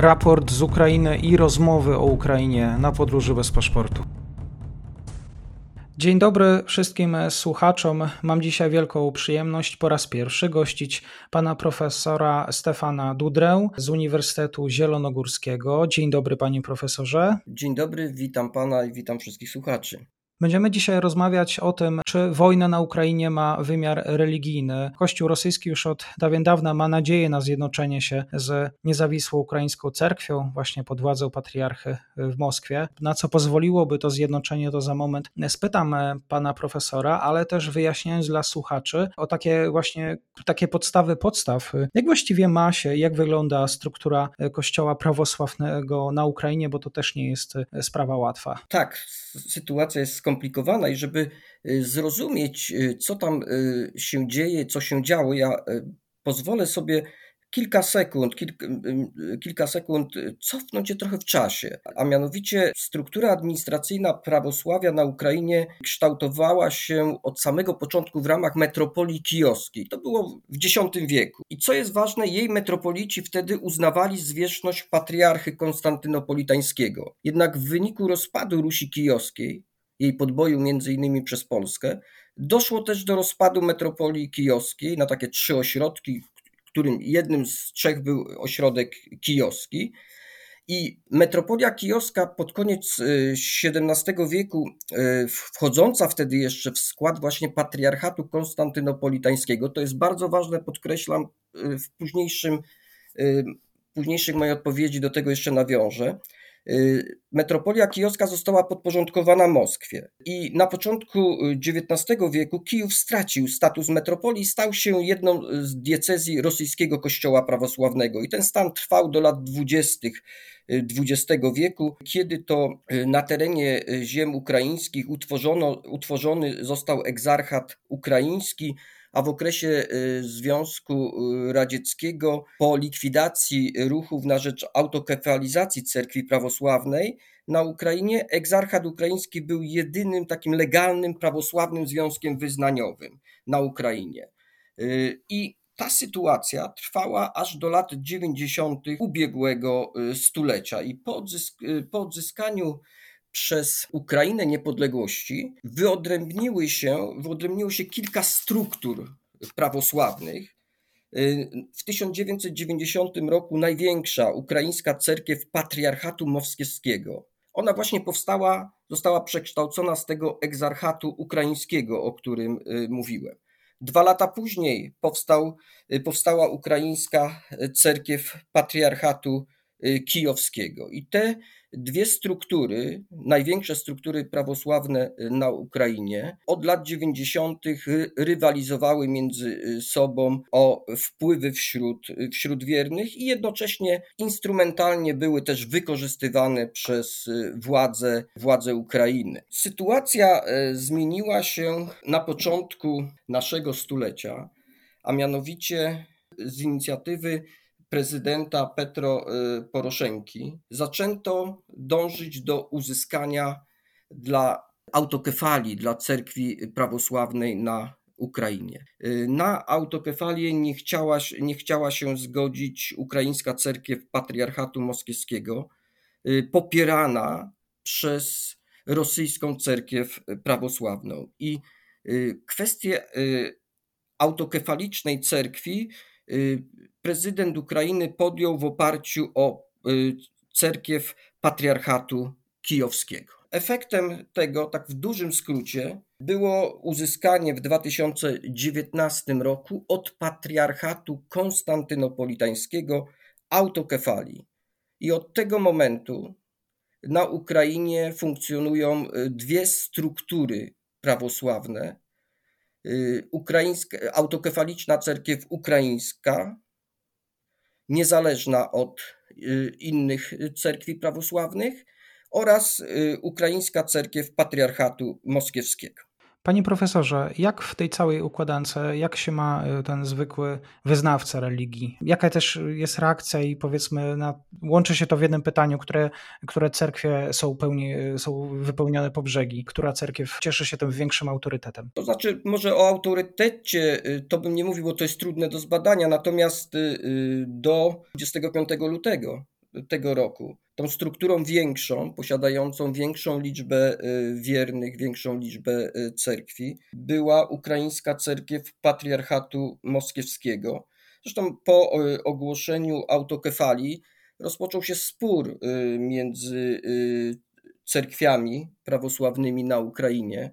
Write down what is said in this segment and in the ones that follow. raport z Ukrainy i rozmowy o Ukrainie na podróży bez paszportu. Dzień dobry wszystkim słuchaczom. Mam dzisiaj wielką przyjemność po raz pierwszy gościć pana profesora Stefana Dudrę z Uniwersytetu Zielonogórskiego. Dzień dobry, panie profesorze. Dzień dobry, witam pana i witam wszystkich słuchaczy. Będziemy dzisiaj rozmawiać o tym, czy wojna na Ukrainie ma wymiar religijny. Kościół rosyjski już od dawien dawna ma nadzieję na zjednoczenie się z niezawisłą ukraińską cerkwią, właśnie pod władzą patriarchy w Moskwie. Na co pozwoliłoby to zjednoczenie, to za moment spytam pana profesora, ale też wyjaśniając dla słuchaczy o takie podstawy podstaw. Jak właściwie ma się, jak wygląda struktura kościoła prawosławnego na Ukrainie, bo to też nie jest sprawa łatwa. Tak, sytuacja jest skomplikowana i żeby zrozumieć, co tam się dzieje, co się działo, ja pozwolę sobie kilka sekund cofnąć się trochę w czasie, a mianowicie struktura administracyjna prawosławia na Ukrainie kształtowała się od samego początku w ramach metropolii kijowskiej. To było w X wieku. I co jest ważne, jej metropolici wtedy uznawali zwierzchność patriarchy konstantynopolitańskiego. Jednak w wyniku rozpadu Rusi Kijowskiej, jej podboju między innymi przez Polskę, doszło też do rozpadu metropolii kijowskiej na takie 3 ośrodki, którym jednym z 3 był ośrodek kijowski. I metropolia kijowska pod koniec XVII wieku, wchodząca wtedy jeszcze w skład właśnie patriarchatu konstantynopolitańskiego, to jest bardzo ważne, podkreślam, w późniejszych mojej odpowiedzi do tego jeszcze nawiążę. Metropolia kijowska została podporządkowana Moskwie i na początku XIX wieku Kijów stracił status metropolii, stał się jedną z diecezji rosyjskiego kościoła prawosławnego i ten stan trwał do lat 20. XX wieku, kiedy to na terenie ziem ukraińskich utworzony został egzarchat ukraiński, a w okresie Związku Radzieckiego po likwidacji ruchów na rzecz autokefalizacji cerkwi prawosławnej na Ukrainie egzarchat ukraiński był jedynym takim legalnym prawosławnym związkiem wyznaniowym na Ukrainie. I ta sytuacja trwała aż do lat 90. ubiegłego stulecia i po odzyskaniu przez Ukrainę niepodległości wyodrębniło się kilka struktur prawosławnych. W 1990 roku największa ukraińska cerkiew patriarchatu moskiewskiego. Ona właśnie powstała, została przekształcona z tego egzarchatu ukraińskiego, o którym mówiłem. 2 lata później powstała ukraińska cerkiew patriarchatu kijowskiego. I te 2 struktury, największe struktury prawosławne na Ukrainie, od lat 90. rywalizowały między sobą o wpływy wśród wiernych i jednocześnie instrumentalnie były też wykorzystywane przez władze Ukrainy. Sytuacja zmieniła się na początku naszego stulecia, a mianowicie z inicjatywy prezydenta Petro Poroszenki zaczęto dążyć do uzyskania dla autokefalii, dla cerkwi prawosławnej na Ukrainie. Na autokefalię nie chciała się zgodzić ukraińska cerkiew patriarchatu moskiewskiego, popierana przez rosyjską cerkiew prawosławną. I kwestie autokefalicznej cerkwi prezydent Ukrainy podjął w oparciu o cerkiew patriarchatu kijowskiego. Efektem tego, tak w dużym skrócie, było uzyskanie w 2019 roku od patriarchatu konstantynopolitańskiego autokefalii. I od tego momentu na Ukrainie funkcjonują 2 struktury prawosławne. Autokefaliczna cerkiew ukraińska, niezależna od innych cerkwi prawosławnych, oraz ukraińska cerkiew patriarchatu moskiewskiego. Panie profesorze, jak w tej całej układance, jak się ma ten zwykły wyznawca religii? Jaka też jest reakcja i powiedzmy, łączy się to w jednym pytaniu, które cerkwie są wypełnione po brzegi? Która cerkiew cieszy się tym większym autorytetem? To znaczy, może o autorytecie to bym nie mówił, bo to jest trudne do zbadania, natomiast do 25 lutego tego roku. Tą strukturą większą, posiadającą większą liczbę wiernych, większą liczbę cerkwi, była Ukraińska Cerkiew Patriarchatu Moskiewskiego. Zresztą po ogłoszeniu autokefalii rozpoczął się spór między cerkwiami prawosławnymi na Ukrainie.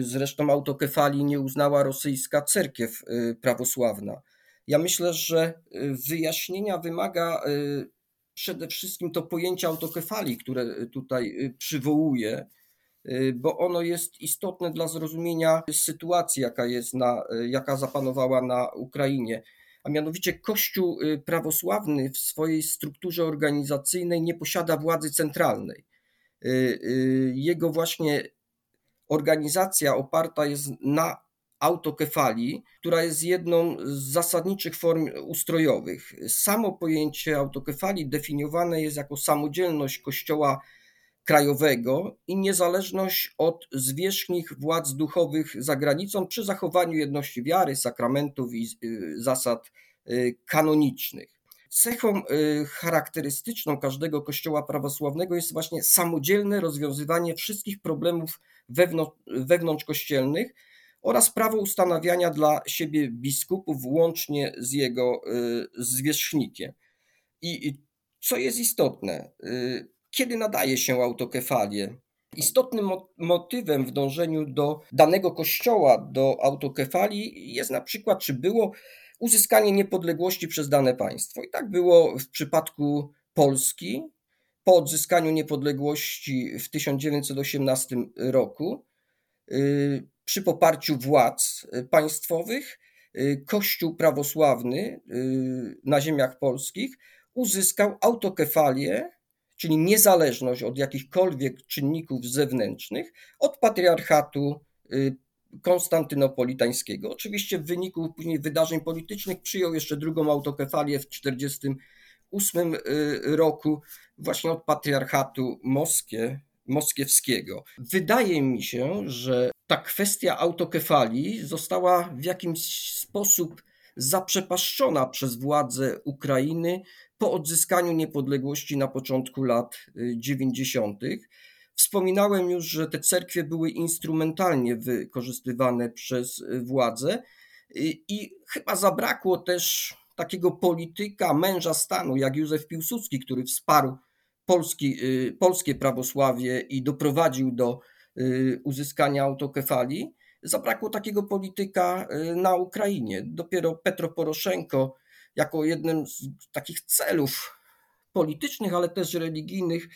Zresztą autokefalii nie uznała rosyjska cerkiew prawosławna. Ja myślę, że wyjaśnienia wymaga przede wszystkim to pojęcie autokefalii, które tutaj przywołuję, bo ono jest istotne dla zrozumienia sytuacji, jaka zapanowała na Ukrainie. A mianowicie Kościół prawosławny w swojej strukturze organizacyjnej nie posiada władzy centralnej. Jego właśnie organizacja oparta jest na autokefalii, która jest jedną z zasadniczych form ustrojowych. Samo pojęcie autokefalii definiowane jest jako samodzielność Kościoła krajowego i niezależność od zwierzchnich władz duchowych za granicą przy zachowaniu jedności wiary, sakramentów i zasad kanonicznych. Cechą charakterystyczną każdego kościoła prawosławnego jest właśnie samodzielne rozwiązywanie wszystkich problemów wewnątrzkościelnych oraz prawo ustanawiania dla siebie biskupów łącznie z jego zwierzchnikiem. I co jest istotne, kiedy nadaje się autokefalię? Istotnym motywem w dążeniu do danego kościoła, do autokefalii jest na przykład, czy było uzyskanie niepodległości przez dane państwo. I tak było w przypadku Polski po odzyskaniu niepodległości w 1918 roku. Przy poparciu władz państwowych Kościół prawosławny na ziemiach polskich uzyskał autokefalię, czyli niezależność od jakichkolwiek czynników zewnętrznych, od patriarchatu konstantynopolitańskiego. Oczywiście w wyniku później wydarzeń politycznych przyjął jeszcze drugą autokefalię w 1948 roku właśnie od patriarchatu moskiewskiego. Wydaje mi się, że ta kwestia autokefalii została w jakimś sposób zaprzepaszczona przez władze Ukrainy po odzyskaniu niepodległości na początku lat 90. Wspominałem już, że te cerkwie były instrumentalnie wykorzystywane przez władze i chyba zabrakło też takiego polityka, męża stanu jak Józef Piłsudski, który wsparł polskie prawosławie i doprowadził do uzyskania autokefalii. Zabrakło takiego polityka na Ukrainie. Dopiero Petro Poroszenko jako jednym z takich celów politycznych, ale też religijnych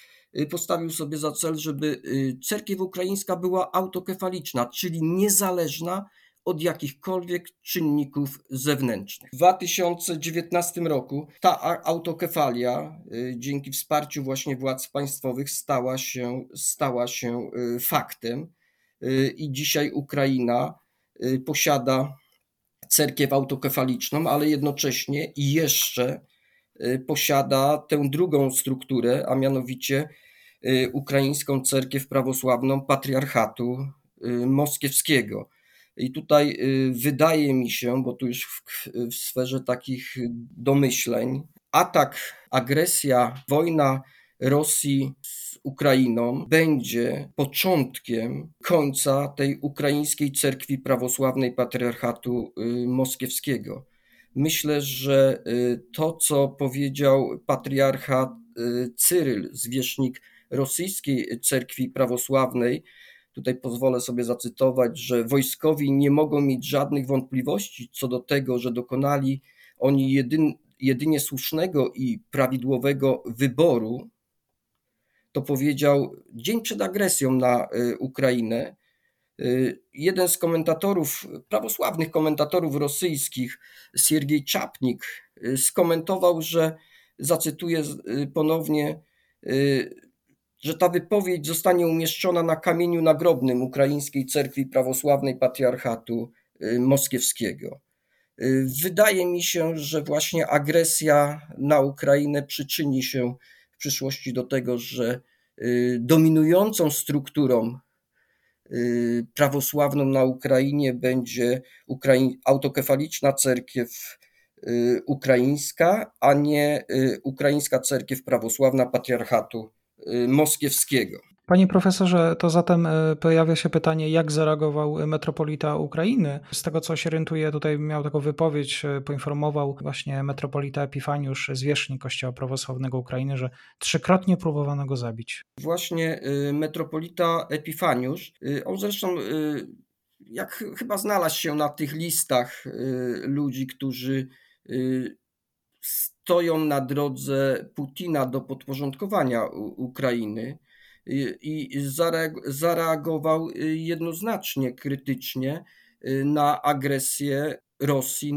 postawił sobie za cel, żeby cerkiew ukraińska była autokefaliczna, czyli niezależna od jakichkolwiek czynników zewnętrznych. W 2019 roku ta autokefalia dzięki wsparciu właśnie władz państwowych stała się faktem i dzisiaj Ukraina posiada cerkiew autokefaliczną, ale jednocześnie jeszcze posiada tę drugą strukturę, a mianowicie Ukraińską Cerkiew Prawosławną Patriarchatu Moskiewskiego. I tutaj wydaje mi się, bo tu już w sferze takich domyśleń, atak, agresja, wojna Rosji z Ukrainą będzie początkiem końca tej Ukraińskiej Cerkwi Prawosławnej Patriarchatu Moskiewskiego. Myślę, że to, co powiedział patriarcha Cyryl, zwierzchnik rosyjskiej cerkwi prawosławnej, tutaj pozwolę sobie zacytować, że wojskowi nie mogą mieć żadnych wątpliwości co do tego, że dokonali oni jedynie słusznego i prawidłowego wyboru, to powiedział dzień przed agresją na Ukrainę. Jeden z komentatorów, prawosławnych komentatorów rosyjskich, Siergiej Czapnik, skomentował, że, zacytuję ponownie, że ta wypowiedź zostanie umieszczona na kamieniu nagrobnym Ukraińskiej Cerkwi Prawosławnej Patriarchatu Moskiewskiego. Wydaje mi się, że właśnie agresja na Ukrainę przyczyni się w przyszłości do tego, że dominującą strukturą prawosławną na Ukrainie będzie autokefaliczna cerkiew ukraińska, a nie ukraińska cerkiew prawosławna patriarchatu moskiewskiego. Panie profesorze, to zatem pojawia się pytanie, jak zareagował metropolita Ukrainy. Z tego, co się orientuję, tutaj miał taką wypowiedź, poinformował właśnie metropolita Epifaniusz, zwierzchnik Kościoła Prawosławnego Ukrainy, że 3-krotnie próbowano go zabić. Właśnie metropolita Epifaniusz, on zresztą jak chyba znalazł się na tych listach ludzi, którzy stoją na drodze Putina do podporządkowania Ukrainy, i zareagował jednoznacznie krytycznie na agresję Rosji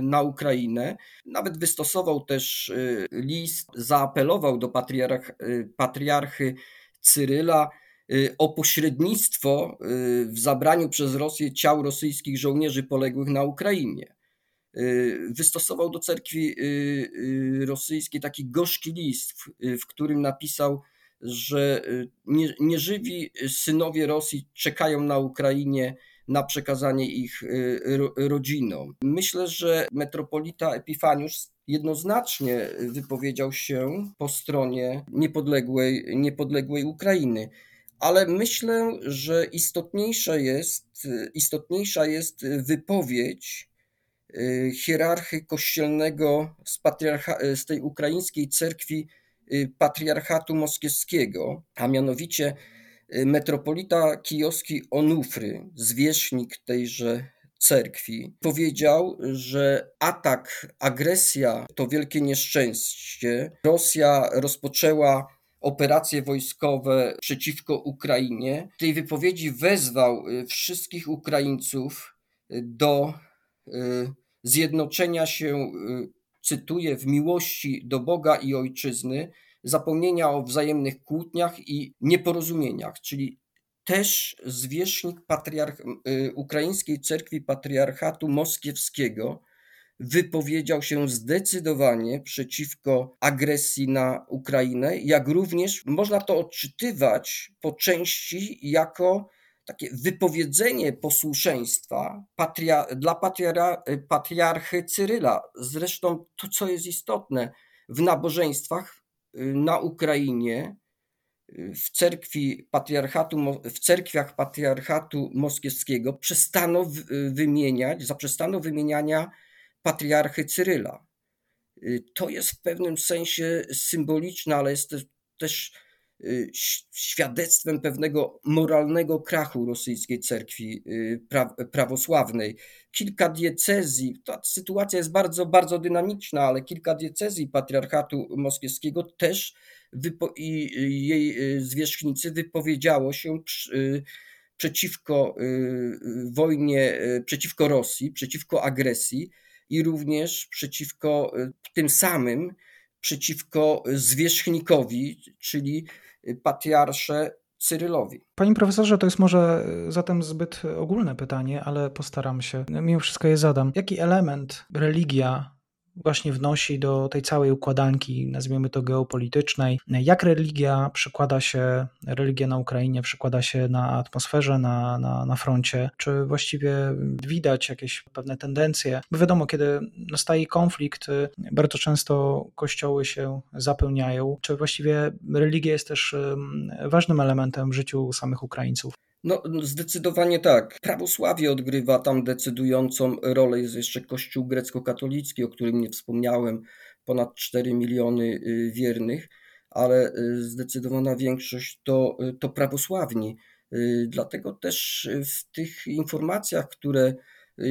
na Ukrainę. Nawet wystosował też list, zaapelował do patriarchy Cyryla o pośrednictwo w zabraniu przez Rosję ciał rosyjskich żołnierzy poległych na Ukrainie. Wystosował do cerkwi rosyjskiej taki gorzki list, w którym napisał, że nieżywi synowie Rosji czekają na Ukrainie na przekazanie ich rodzinom. Myślę, że metropolita Epifaniusz jednoznacznie wypowiedział się po stronie niepodległej Ukrainy, ale myślę, że istotniejsza jest wypowiedź hierarchy kościelnego z tej ukraińskiej cerkwi patriarchatu moskiewskiego, a mianowicie metropolita kijowski Onufry, zwierzchnik tejże cerkwi, powiedział, że atak, agresja to wielkie nieszczęście. Rosja rozpoczęła operacje wojskowe przeciwko Ukrainie. W tej wypowiedzi wezwał wszystkich Ukraińców do zjednoczenia się, cytuję, w miłości do Boga i ojczyzny, zapomnienia o wzajemnych kłótniach i nieporozumieniach, czyli też zwierzchnik ukraińskiej cerkwi patriarchatu moskiewskiego wypowiedział się zdecydowanie przeciwko agresji na Ukrainę, jak również można to odczytywać po części jako takie wypowiedzenie posłuszeństwa patriarchy Cyryla. Zresztą to, co jest istotne, w nabożeństwach na Ukrainie, w cerkwiach patriarchatu moskiewskiego zaprzestano wymieniania patriarchy Cyryla. To jest w pewnym sensie symboliczne, ale jest też świadectwem pewnego moralnego krachu rosyjskiej cerkwi prawosławnej. Kilka diecezji, ta sytuacja jest bardzo, bardzo dynamiczna, ale kilka diecezji patriarchatu moskiewskiego też jej zwierzchnicy wypowiedziało się przeciwko wojnie, przeciwko Rosji, przeciwko agresji i również przeciwko tym samym przeciwko zwierzchnikowi, czyli patriarsze Cyrylowi. Panie profesorze, to jest może zatem zbyt ogólne pytanie, ale postaram się, mimo wszystko je zadam. Jaki element religia właśnie wnosi do tej całej układanki, nazwijmy to geopolitycznej? Jak religia na Ukrainie przykłada się na atmosferę, na froncie? Czy właściwie widać jakieś pewne tendencje? Bo wiadomo, kiedy nastaje konflikt, bardzo często kościoły się zapełniają. Czy właściwie religia jest też ważnym elementem w życiu samych Ukraińców? No zdecydowanie tak. Prawosławie odgrywa tam decydującą rolę. Jest jeszcze kościół grecko-katolicki, o którym nie wspomniałem, ponad 4 miliony wiernych, ale zdecydowana większość to prawosławni. Dlatego też w tych informacjach, które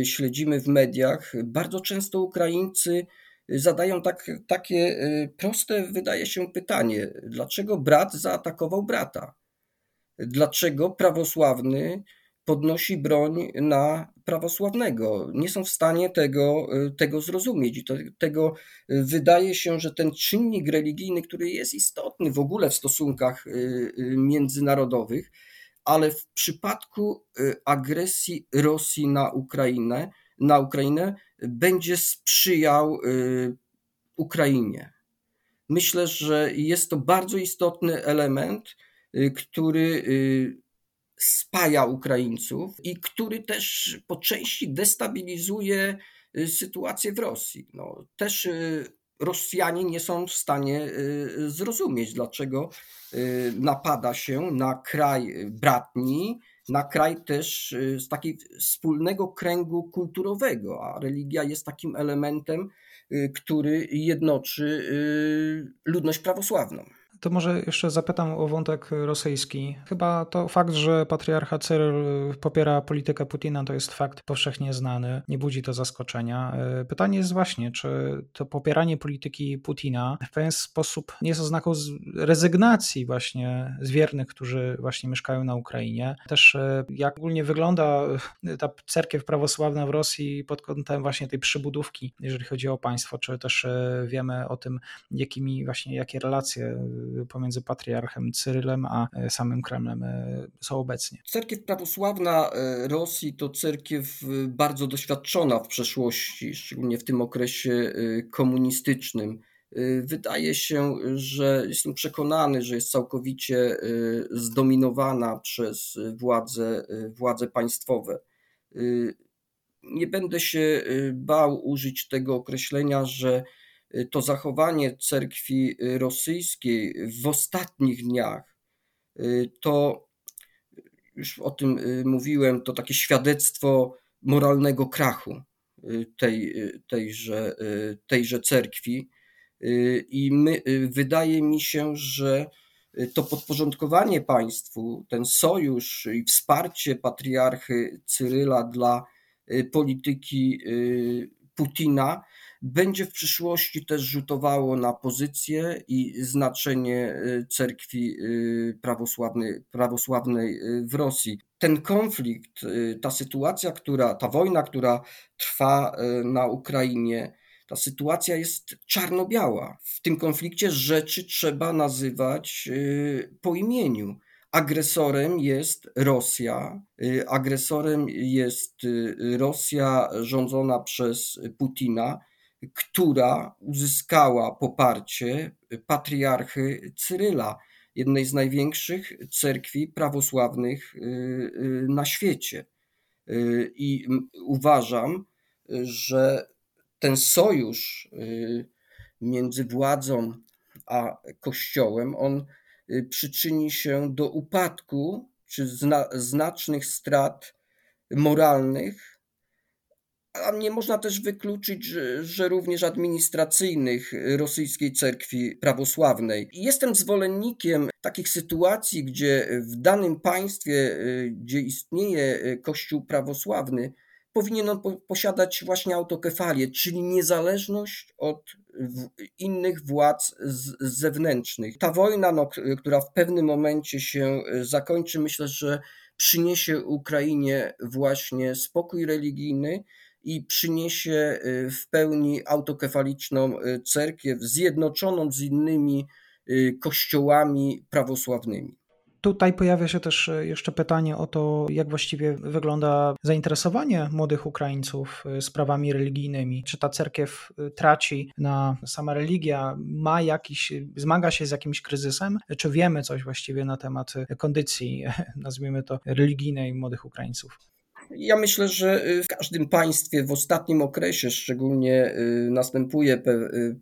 śledzimy w mediach, bardzo często Ukraińcy zadają takie proste, wydaje się, pytanie. Dlaczego brat zaatakował brata? Dlaczego prawosławny podnosi broń na prawosławnego? Nie są w stanie tego zrozumieć. I tego wydaje się, że ten czynnik religijny, który jest istotny w ogóle w stosunkach międzynarodowych, ale w przypadku agresji Rosji na Ukrainę będzie sprzyjał Ukrainie. Myślę, że jest to bardzo istotny element, który spaja Ukraińców i który też po części destabilizuje sytuację w Rosji. No, też Rosjanie nie są w stanie zrozumieć, dlaczego napada się na kraj bratni, na kraj też z takiego wspólnego kręgu kulturowego, a religia jest takim elementem, który jednoczy ludność prawosławną. To może jeszcze zapytam o wątek rosyjski. Chyba to fakt, że patriarcha Cyryl popiera politykę Putina, to jest fakt powszechnie znany, nie budzi to zaskoczenia. Pytanie jest właśnie, czy to popieranie polityki Putina w pewien sposób nie jest oznaką rezygnacji właśnie z wiernych, którzy właśnie mieszkają na Ukrainie. Też jak ogólnie wygląda ta cerkiew prawosławna w Rosji pod kątem właśnie tej przybudówki, jeżeli chodzi o państwo, czy też wiemy o tym, jakie relacje pomiędzy patriarchem Cyrylem a samym Kremlem są obecnie. Cerkiew prawosławna Rosji to cerkiew bardzo doświadczona w przeszłości, szczególnie w tym okresie komunistycznym. Wydaje się, że jestem przekonany, że jest całkowicie zdominowana przez władze państwowe. Nie będę się bał użyć tego określenia, że to zachowanie cerkwi rosyjskiej w ostatnich dniach, to już o tym mówiłem, to takie świadectwo moralnego krachu tejże cerkwi. I wydaje mi się, że to podporządkowanie państwu, ten sojusz i wsparcie patriarchy Cyryla dla polityki Putina będzie w przyszłości też rzutowało na pozycję i znaczenie cerkwi prawosławnej w Rosji. Ten konflikt, ta wojna, która trwa na Ukrainie, ta sytuacja jest czarno-biała. W tym konflikcie rzeczy trzeba nazywać po imieniu. Agresorem jest Rosja. Agresorem jest Rosja rządzona przez Putina, która uzyskała poparcie patriarchy Cyryla, jednej z największych cerkwi prawosławnych na świecie. I uważam, że ten sojusz między władzą a Kościołem, on przyczyni się do upadku czy znacznych strat moralnych, a nie można też wykluczyć, że również administracyjnych rosyjskiej cerkwi prawosławnej. Jestem zwolennikiem takich sytuacji, gdzie w danym państwie, gdzie istnieje Kościół prawosławny, powinien on posiadać właśnie autokefalię, czyli niezależność od innych władz zewnętrznych. Ta wojna, która w pewnym momencie się zakończy, myślę, że przyniesie Ukrainie właśnie spokój religijny i przyniesie w pełni autokefaliczną cerkiew zjednoczoną z innymi kościołami prawosławnymi. Tutaj pojawia się też jeszcze pytanie o to, jak właściwie wygląda zainteresowanie młodych Ukraińców sprawami religijnymi. Czy ta cerkiew traci na sama religia, zmaga się z jakimś kryzysem? Czy wiemy coś właściwie na temat kondycji, nazwijmy to, religijnej młodych Ukraińców? Ja myślę, że w każdym państwie w ostatnim okresie szczególnie następuje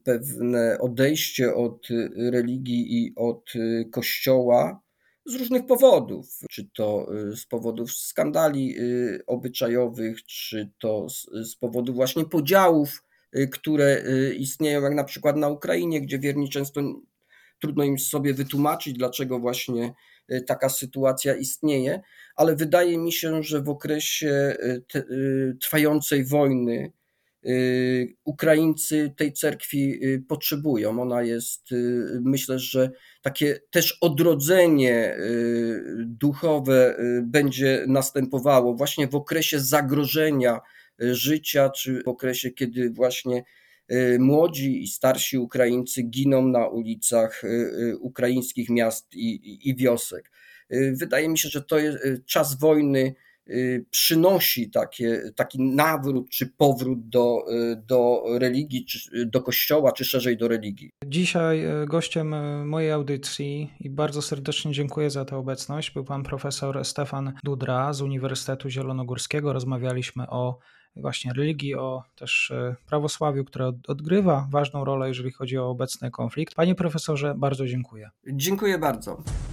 pewne odejście od religii i od kościoła, z różnych powodów, czy to z powodów skandali obyczajowych, czy to z powodów właśnie podziałów, które istnieją, jak na przykład na Ukrainie, gdzie wierni często trudno im sobie wytłumaczyć, dlaczego właśnie taka sytuacja istnieje, ale wydaje mi się, że w okresie trwającej wojny Ukraińcy tej cerkwi potrzebują. Ona jest, myślę, że takie też odrodzenie duchowe będzie następowało właśnie w okresie zagrożenia życia, czy w okresie, kiedy właśnie młodzi i starsi Ukraińcy giną na ulicach ukraińskich miast i wiosek. Wydaje mi się, że to jest czas wojny, przynosi taki nawrót czy powrót do religii, czy do kościoła, czy szerzej do religii. Dzisiaj gościem mojej audycji i bardzo serdecznie dziękuję za tę obecność był pan profesor Stefan Dudra z Uniwersytetu Zielonogórskiego. Rozmawialiśmy o właśnie religii, o też prawosławiu, które odgrywa ważną rolę, jeżeli chodzi o obecny konflikt. Panie profesorze, bardzo dziękuję. Dziękuję bardzo.